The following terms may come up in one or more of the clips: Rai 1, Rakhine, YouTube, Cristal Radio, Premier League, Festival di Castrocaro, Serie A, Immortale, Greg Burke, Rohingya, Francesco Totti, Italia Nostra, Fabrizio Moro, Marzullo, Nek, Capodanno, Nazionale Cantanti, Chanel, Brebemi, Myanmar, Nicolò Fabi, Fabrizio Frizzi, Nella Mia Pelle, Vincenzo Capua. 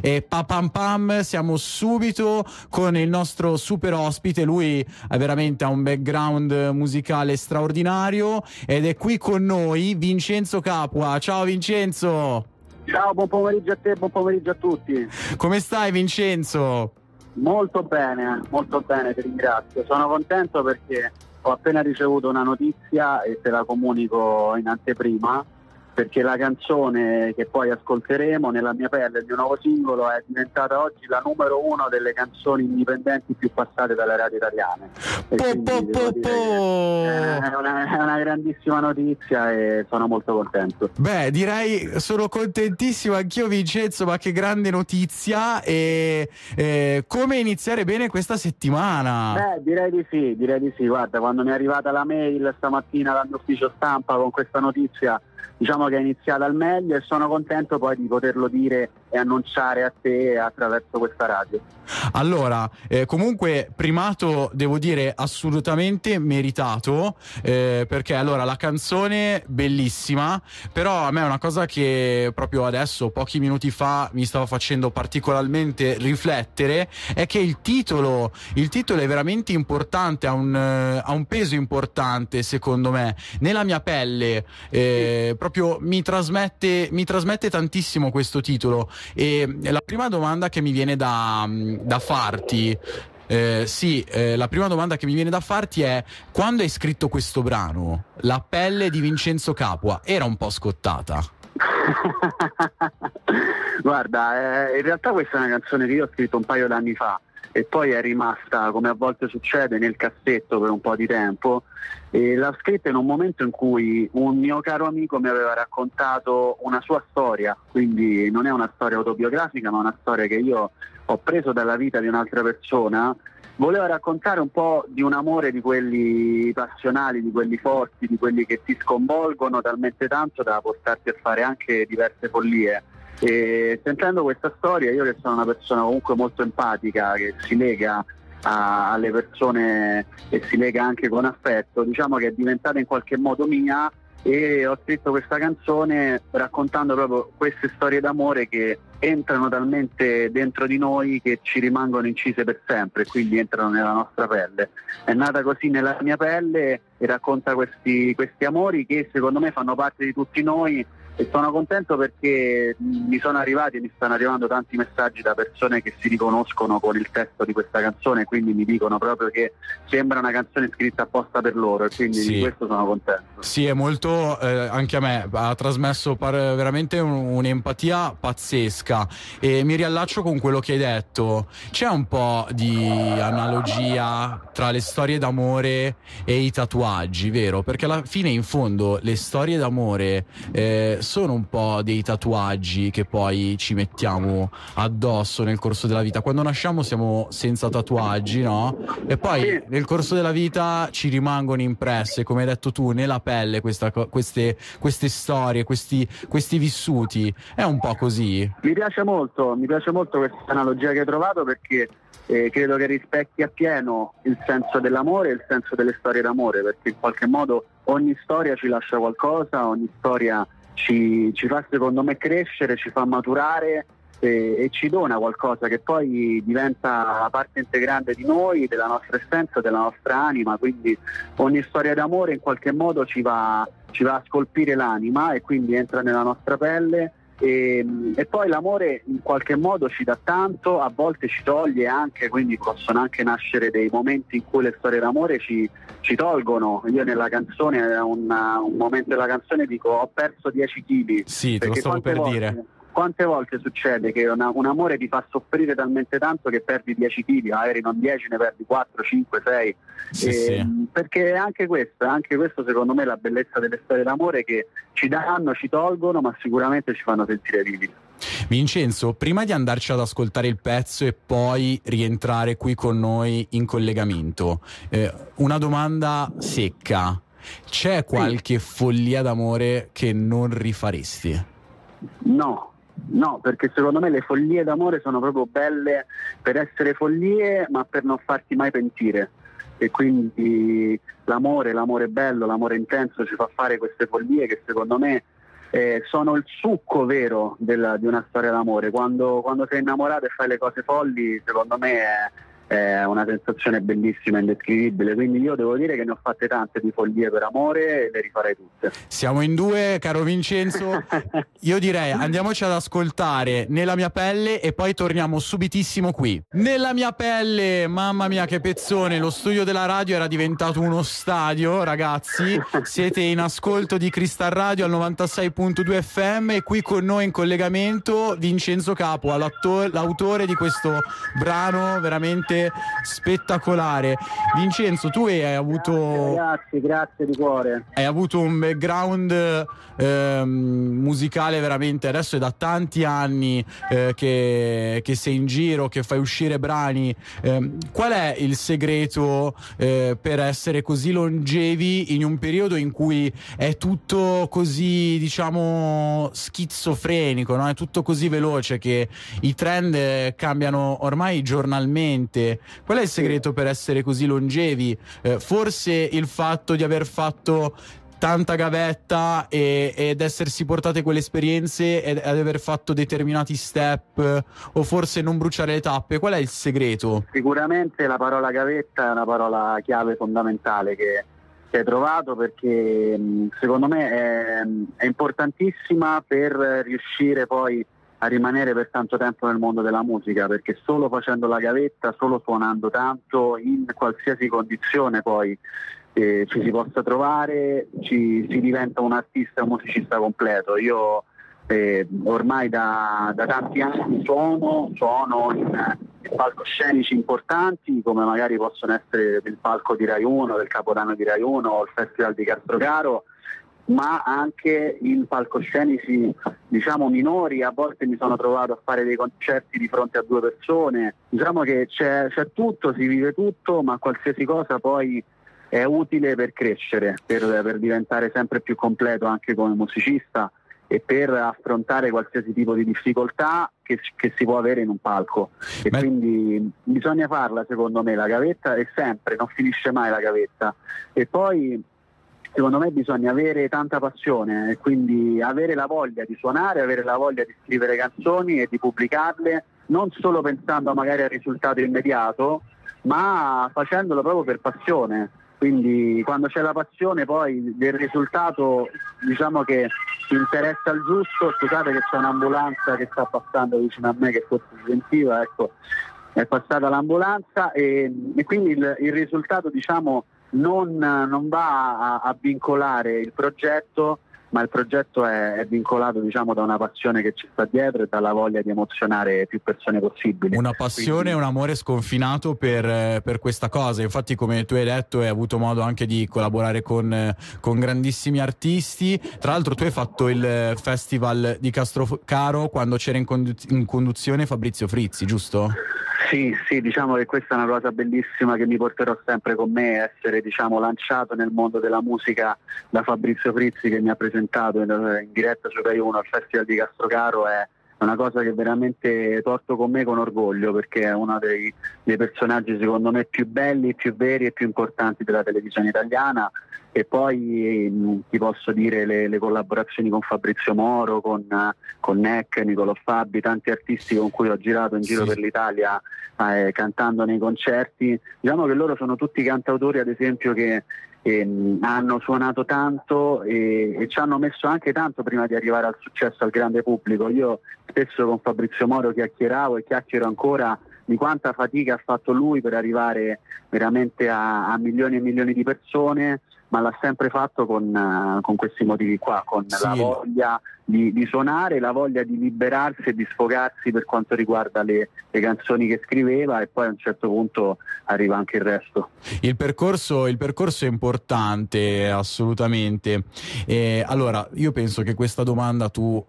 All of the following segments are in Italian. E papam pam, siamo subito con il nostro super ospite. Lui ha veramente un background musicale straordinario ed è qui con noi Vincenzo Capua. Ciao Vincenzo. Ciao, buon pomeriggio a te, buon pomeriggio a tutti. Come stai Vincenzo? Molto bene, ti ringrazio. Sono contento perché ho appena ricevuto una notizia e te la comunico in anteprima, perché la canzone che poi ascolteremo, Nella Mia Pelle, il mio nuovo singolo, è diventata oggi la #1 delle canzoni indipendenti più passate dalle radio italiane. È una grandissima notizia e sono molto contento. Beh, direi sono contentissimo anch'io Vincenzo, ma che grande notizia. E come iniziare bene questa settimana? Direi di sì. Guarda, quando mi è arrivata la mail stamattina dall'ufficio stampa con questa notizia, diciamo che è iniziata al meglio e sono contento poi di poterlo dire e annunciare a te attraverso questa radio. Allora, comunque primato devo dire assolutamente meritato, perché allora la canzone bellissima, però a me è una cosa che proprio adesso, pochi minuti fa, mi stava facendo particolarmente riflettere, è che il titolo è veramente importante, ha un peso importante secondo me. Nella mia pelle, sì. Proprio mi trasmette tantissimo questo titolo. E la prima domanda che mi viene da farti è: quando hai scritto questo brano, la pelle di Vincenzo Capua era un po' scottata? Guarda, in realtà questa è una canzone che io ho scritto un paio d'anni fa e poi è rimasta, come a volte succede, nel cassetto per un po' di tempo, e l'ho scritta in un momento in cui un mio caro amico mi aveva raccontato una sua storia, quindi non è una storia autobiografica ma una storia che io ho preso dalla vita di un'altra persona. Voleva raccontare un po' di un amore di quelli passionali, di quelli forti, di quelli che ti sconvolgono talmente tanto da portarti a fare anche diverse follie. E sentendo questa storia, io che sono una persona comunque molto empatica, che si lega alle persone e si lega anche con affetto, diciamo che è diventata in qualche modo mia, e ho scritto questa canzone raccontando proprio queste storie d'amore che entrano talmente dentro di noi che ci rimangono incise per sempre, quindi entrano nella nostra pelle. È nata così, Nella mia pelle, e racconta questi amori che secondo me fanno parte di tutti noi. E sono contento perché mi stanno arrivando tanti messaggi da persone che si riconoscono con il testo di questa canzone, quindi mi dicono proprio che sembra una canzone scritta apposta per loro, e quindi sì, di questo sono contento. Sì, è molto, anche a me ha trasmesso veramente un'empatia pazzesca, e mi riallaccio con quello che hai detto. C'è un po' di analogia tra le storie d'amore e i tatuaggi, vero? Perché alla fine, in fondo, le storie d'amore sono un po' dei tatuaggi che poi ci mettiamo addosso nel corso della vita. Quando nasciamo siamo senza tatuaggi, no? E poi nel corso della vita ci rimangono impresse, come hai detto tu, nella pelle queste storie, questi vissuti. È un po' così. Mi piace molto questa analogia che hai trovato, perché credo che rispecchi appieno il senso dell'amore e il senso delle storie d'amore, perché in qualche modo ogni storia ci lascia qualcosa, ogni storia ci fa secondo me crescere, ci fa maturare e ci dona qualcosa che poi diventa la parte integrante di noi, della nostra essenza, della nostra anima. Quindi ogni storia d'amore in qualche modo ci va a scolpire l'anima e quindi entra nella nostra pelle. E poi l'amore in qualche modo ci dà tanto, a volte ci toglie anche, quindi possono anche nascere dei momenti in cui le storie d'amore ci tolgono. Io nella canzone, un momento della canzone, dico: ho perso 10 kg. Sì, te lo stavo per dire. Quante volte succede che un amore ti fa soffrire talmente tanto che perdi 10 kg, magari non 10, ne perdi 4, 5, 6. Sì, sì. Perché anche questo secondo me è la bellezza delle storie d'amore, che ci danno, ci tolgono, ma sicuramente ci fanno sentire vivi. Vincenzo, prima di andarci ad ascoltare il pezzo e poi rientrare qui con noi in collegamento, una domanda secca: c'è qualche follia d'amore che non rifaresti? No, perché secondo me le follie d'amore sono proprio belle per essere follie, ma per non farti mai pentire. E quindi l'amore bello, l'amore intenso ci fa fare queste follie che secondo me sono il succo vero di una storia d'amore. Quando sei innamorato e fai le cose folli, secondo me è una sensazione bellissima, indescrivibile, quindi io devo dire che ne ho fatte tante di follie per amore e le rifarei tutte. Siamo in due, caro Vincenzo. Io direi andiamoci ad ascoltare Nella Mia Pelle e poi torniamo subitissimo qui. Nella Mia Pelle, mamma mia che pezzone, lo studio della radio era diventato uno stadio, ragazzi. Siete in ascolto di Cristal Radio al 96.2 FM e qui con noi in collegamento Vincenzo Capua, l'autore di questo brano veramente spettacolare. Vincenzo, tu hai avuto... Grazie di cuore. Hai avuto un background musicale veramente, adesso è da tanti anni che sei in giro, che fai uscire brani. Qual è il segreto per essere così longevi in un periodo in cui è tutto così, diciamo, schizofrenico, no? È tutto così veloce che i trend cambiano ormai giornalmente. Qual è il segreto per essere così longevi? Forse il fatto di aver fatto tanta gavetta ed essersi portate quelle esperienze ed aver fatto determinati step, o forse non bruciare le tappe? Qual è il segreto? Sicuramente la parola gavetta è una parola chiave fondamentale che hai trovato, perché secondo me è importantissima per riuscire poi a rimanere per tanto tempo nel mondo della musica, perché solo facendo la gavetta, solo suonando tanto, in qualsiasi condizione poi ci si possa trovare, si diventa un artista, un musicista completo. Io ormai da tanti anni suono in palcoscenici importanti, come magari possono essere il palco di Rai 1, del Capodanno di Rai 1 o il Festival di Castrocaro, ma anche in palcoscenici, diciamo, minori. A volte mi sono trovato a fare dei concerti di fronte a 2 persone. Diciamo che c'è tutto, si vive tutto, ma qualsiasi cosa poi è utile per crescere, per diventare sempre più completo anche come musicista e per affrontare qualsiasi tipo di difficoltà che si può avere in un palco. E quindi bisogna farla, secondo me, la gavetta, e sempre, non finisce mai la gavetta. E poi secondo me bisogna avere tanta passione, e quindi avere la voglia di suonare, avere la voglia di scrivere canzoni e di pubblicarle, non solo pensando magari al risultato immediato, ma facendolo proprio per passione. Quindi quando c'è la passione poi del risultato, diciamo che ti interessa il giusto. Scusate che c'è un'ambulanza che sta passando vicino a me, che forse si sentiva, ecco, è passata l'ambulanza, e quindi il risultato, diciamo, non va a vincolare il progetto, ma il progetto è vincolato, diciamo, da una passione che ci sta dietro e dalla voglia di emozionare più persone possibili. Una passione e un amore sconfinato per questa cosa. Infatti, come tu hai detto, hai avuto modo anche di collaborare con grandissimi artisti. Tra l'altro tu hai fatto il Festival di Castrocaro quando c'era in conduzione Fabrizio Frizzi, giusto? Sì, diciamo che questa è una cosa bellissima che mi porterò sempre con me, essere, diciamo, lanciato nel mondo della musica da Fabrizio Frizzi, che mi ha presentato in diretta su Rai 1 al Festival di Castrocaro. È una cosa che veramente porto con me con orgoglio, perché è uno dei personaggi, secondo me, più belli, più veri e più importanti della televisione italiana. E poi ti posso dire le collaborazioni con Fabrizio Moro, con Nek, Nicolò Fabi, tanti artisti con cui ho girato in giro per l'Italia cantando nei concerti. Diciamo che loro sono tutti cantautori, ad esempio, che hanno suonato tanto e ci hanno messo anche tanto prima di arrivare al successo, al grande pubblico. Io spesso con Fabrizio Moro chiacchieravo e chiacchiero ancora di quanta fatica ha fatto lui per arrivare veramente a milioni e milioni di persone, ma l'ha sempre fatto con questi motivi qua, con la voglia di suonare, la voglia di liberarsi e di sfogarsi per quanto riguarda le canzoni che scriveva, e poi a un certo punto arriva anche il resto. Il percorso è importante, assolutamente. Allora, io penso che questa domanda tu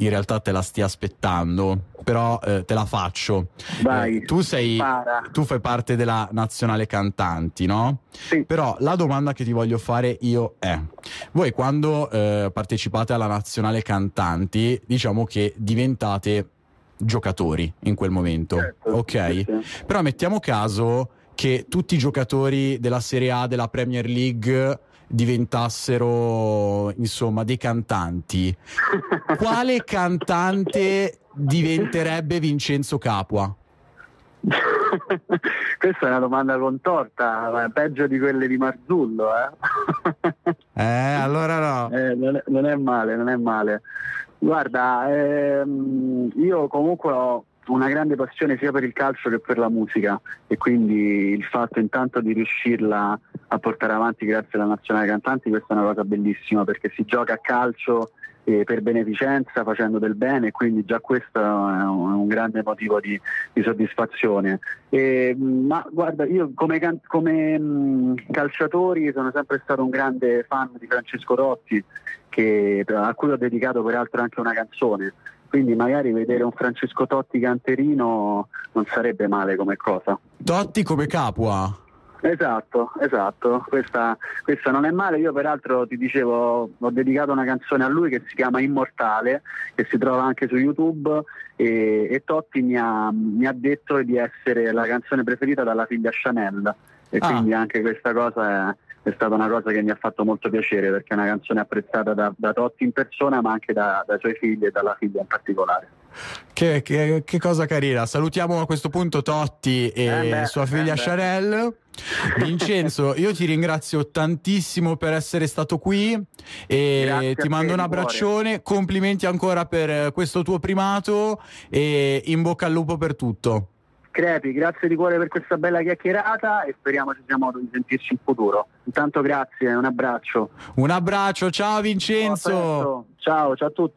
in realtà te la stia aspettando, però te la faccio. Vai, tu fai parte della Nazionale Cantanti, no? Sì. Però la domanda che ti voglio fare io è: voi quando partecipate alla Nazionale Cantanti, diciamo che diventate giocatori in quel momento, certo, ok? Certo. Però mettiamo caso che tutti i giocatori della Serie A, della Premier League diventassero, insomma, dei cantanti, quale cantante diventerebbe Vincenzo Capua? Questa è una domanda contorta, peggio di quelle di Marzullo, eh? Allora no. Non è male, non è male. Guarda, io comunque ho una grande passione sia per il calcio che per la musica, e quindi il fatto intanto di riuscirla a portare avanti grazie alla Nazionale Cantanti, questa è una cosa bellissima, perché si gioca a calcio per beneficenza, facendo del bene, quindi già questo è un grande motivo di soddisfazione. Ma guarda, io come calciatori sono sempre stato un grande fan di Francesco Totti, a cui ho dedicato peraltro anche una canzone, quindi magari vedere un Francesco Totti canterino non sarebbe male come cosa. Totti come Capua. Esatto, esatto, questa non è male. Io peraltro ti dicevo, ho dedicato una canzone a lui che si chiama Immortale, che si trova anche su YouTube, e Totti mi ha detto di essere la canzone preferita dalla figlia Chanel, e quindi anche questa cosa è stata una cosa che mi ha fatto molto piacere, perché è una canzone apprezzata da Totti in persona, ma anche dai suoi figli e dalla figlia in particolare. Che cosa carina. Salutiamo a questo punto Totti e sua figlia Chanel. Vincenzo, io ti ringrazio tantissimo per essere stato qui, e grazie, ti mando un abbraccione, complimenti ancora per questo tuo primato e in bocca al lupo per tutto. Crepi, grazie di cuore per questa bella chiacchierata, e speriamo ci sia modo di sentirci in futuro. Intanto grazie, un abbraccio. Un abbraccio, ciao Vincenzo. Ciao, ciao a tutti.